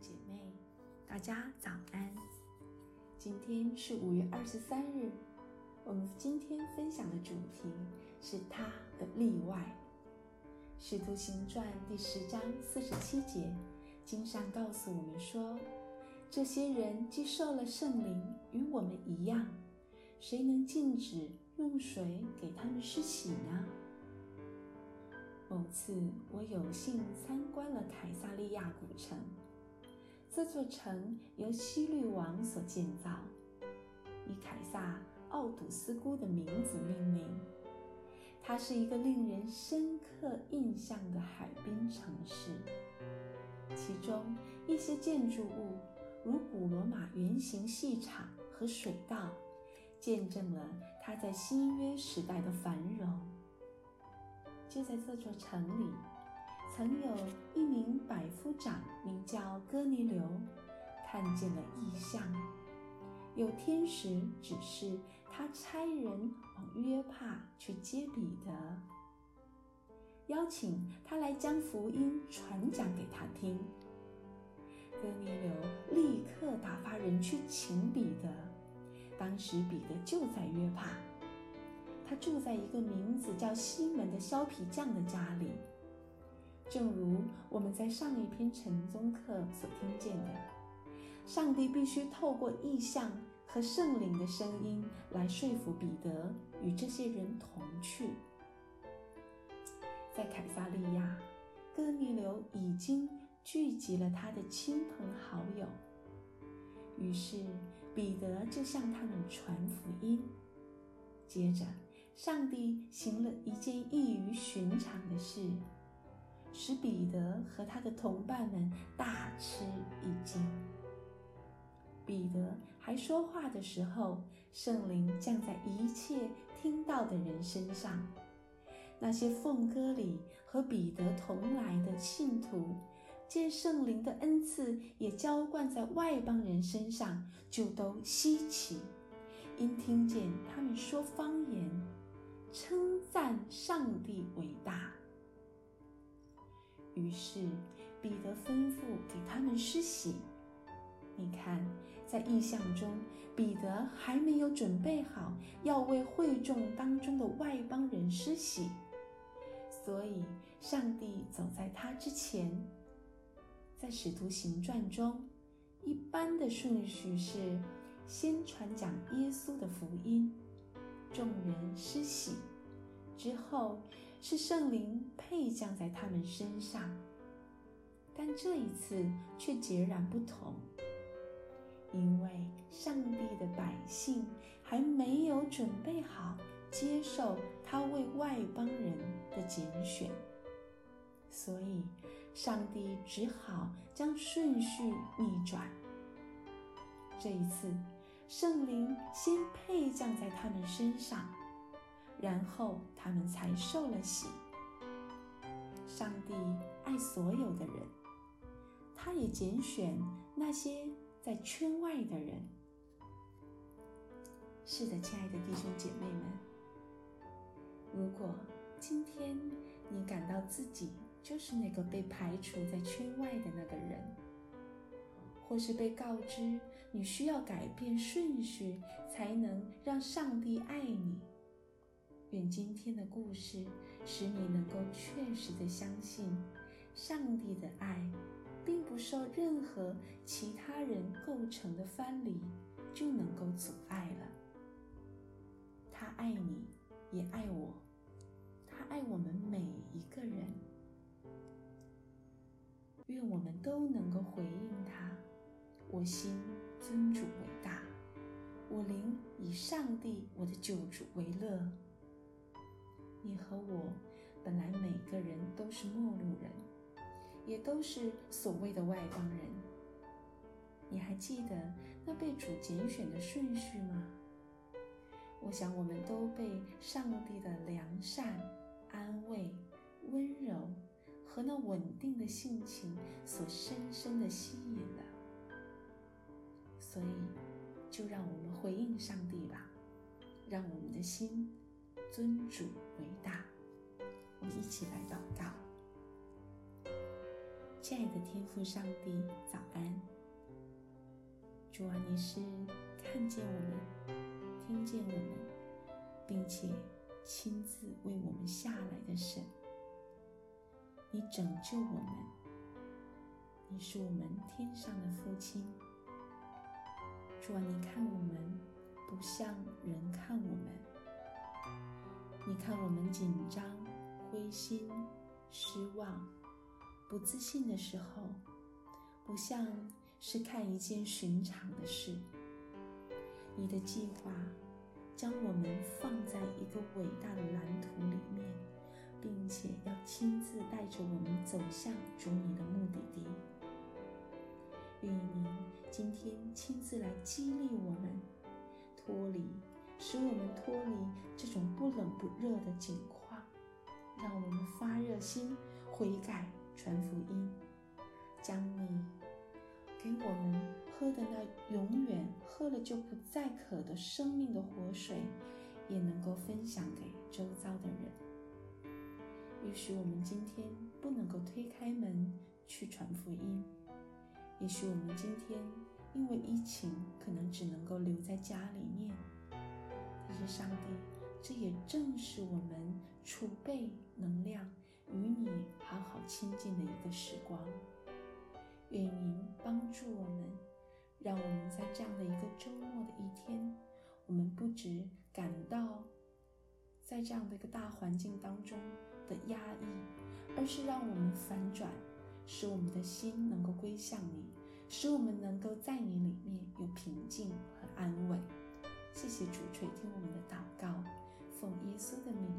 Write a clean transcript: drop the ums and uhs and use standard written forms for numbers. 姐妹，大家早安。今天是5月23日，我们今天分享的主题是他的例外。使徒行传第10章47节，经上告诉我们说，这些人既受了圣灵，与我们一样，谁能禁止用水给他们施洗呢？某次我有幸参观了凯撒利亚古城，这座城由希律王所建造，以凯撒奥古斯都的名字命名。它是一个令人深刻印象的海滨城市，其中一些建筑物如古罗马圆形戏场和水道，见证了它在新约时代的繁荣。就在这座城里，曾有一名百夫长名叫哥尼流，看见了异象，有天使指示他差人往约帕去接彼得，邀请他来将福音传讲给他听。哥尼流立刻打发人去请彼得，当时彼得就在约帕，他住在一个名字叫西门的削皮匠的家里，正如我们在上一篇晨钟课所听见的，上帝必须透过异象和圣灵的声音来说服彼得与这些人同去。在凯撒利亚，哥尼流已经聚集了他的亲朋好友，于是彼得就向他们传福音。接着上帝行了一件异于寻常的事，使彼得和他的同伴们大吃一惊。彼得还说话的时候，圣灵降在一切听到的人身上，那些奉割礼和彼得同来的信徒，见圣灵的恩赐也浇灌在外邦人身上，就都稀奇，因听见他们说方言，称赞上帝伟大。于是彼得吩咐给他们施洗。你看，在异象中，彼得还没有准备好要为会众当中的外邦人施洗，所以上帝走在他之前。在使徒行传中，一般的顺序是先传讲耶稣的福音，众人施洗，之后是圣灵配降在他们身上。但这一次却截然不同，因为上帝的百姓还没有准备好接受他为外邦人的拣选，所以上帝只好将顺序逆转。这一次圣灵先配降在他们身上，然后他们才受了洗。上帝爱所有的人，他也拣选那些在圈外的人。是的，亲爱的弟兄姐妹们，如果今天你感到自己就是那个被排除在圈外的那个人，或是被告知你需要改变顺序才能让上帝爱你，愿今天的故事使你能够确实地相信，上帝的爱并不受任何其他人构成的藩篱就能够阻碍了。他爱你，也爱我，他爱我们每一个人。愿我们都能够回应他，我心尊主为大，我灵以上帝我的救主为乐。你和我本来每个人都是陌路人，也都是所谓的外邦人。你还记得那被主拣选的顺序吗？我想我们都被上帝的良善、安慰、温柔和那稳定的性情所深深地吸引了，所以就让我们回应上帝吧，让我们的心尊主为大。我们一起来祷告。亲爱的天父上帝，早安！主啊，你是看见我们、听见我们，并且亲自为我们下来的神。你拯救我们，你是我们天上的父亲。主啊，你看我们不像人看我们，你看我们紧张、灰心、失望、不自信的时候，不像是看一件寻常的事。你的计划将我们放在一个伟大的蓝图里面，并且要亲自带着我们走向主你的目的地。愿意您今天亲自来激励我们，使我们脱离这种不冷不热的境况，让我们发热心悔改，传福音，将你给我们喝的那永远喝了就不再渴的生命的活水，也能够分享给周遭的人。也许我们今天不能够推开门去传福音，也许我们今天因为疫情可能只能够留在家里面，但是上帝，这也正是我们储备能量与你好好亲近的一个时光。愿您帮助我们，让我们在这样的一个周末的一天，我们不只感到在这样的一个大环境当中的压抑，而是让我们反转，使我们的心能够归向你，使我们能够在你里面有平静和安稳。谢谢主垂听我们的祷告，奉耶稣的名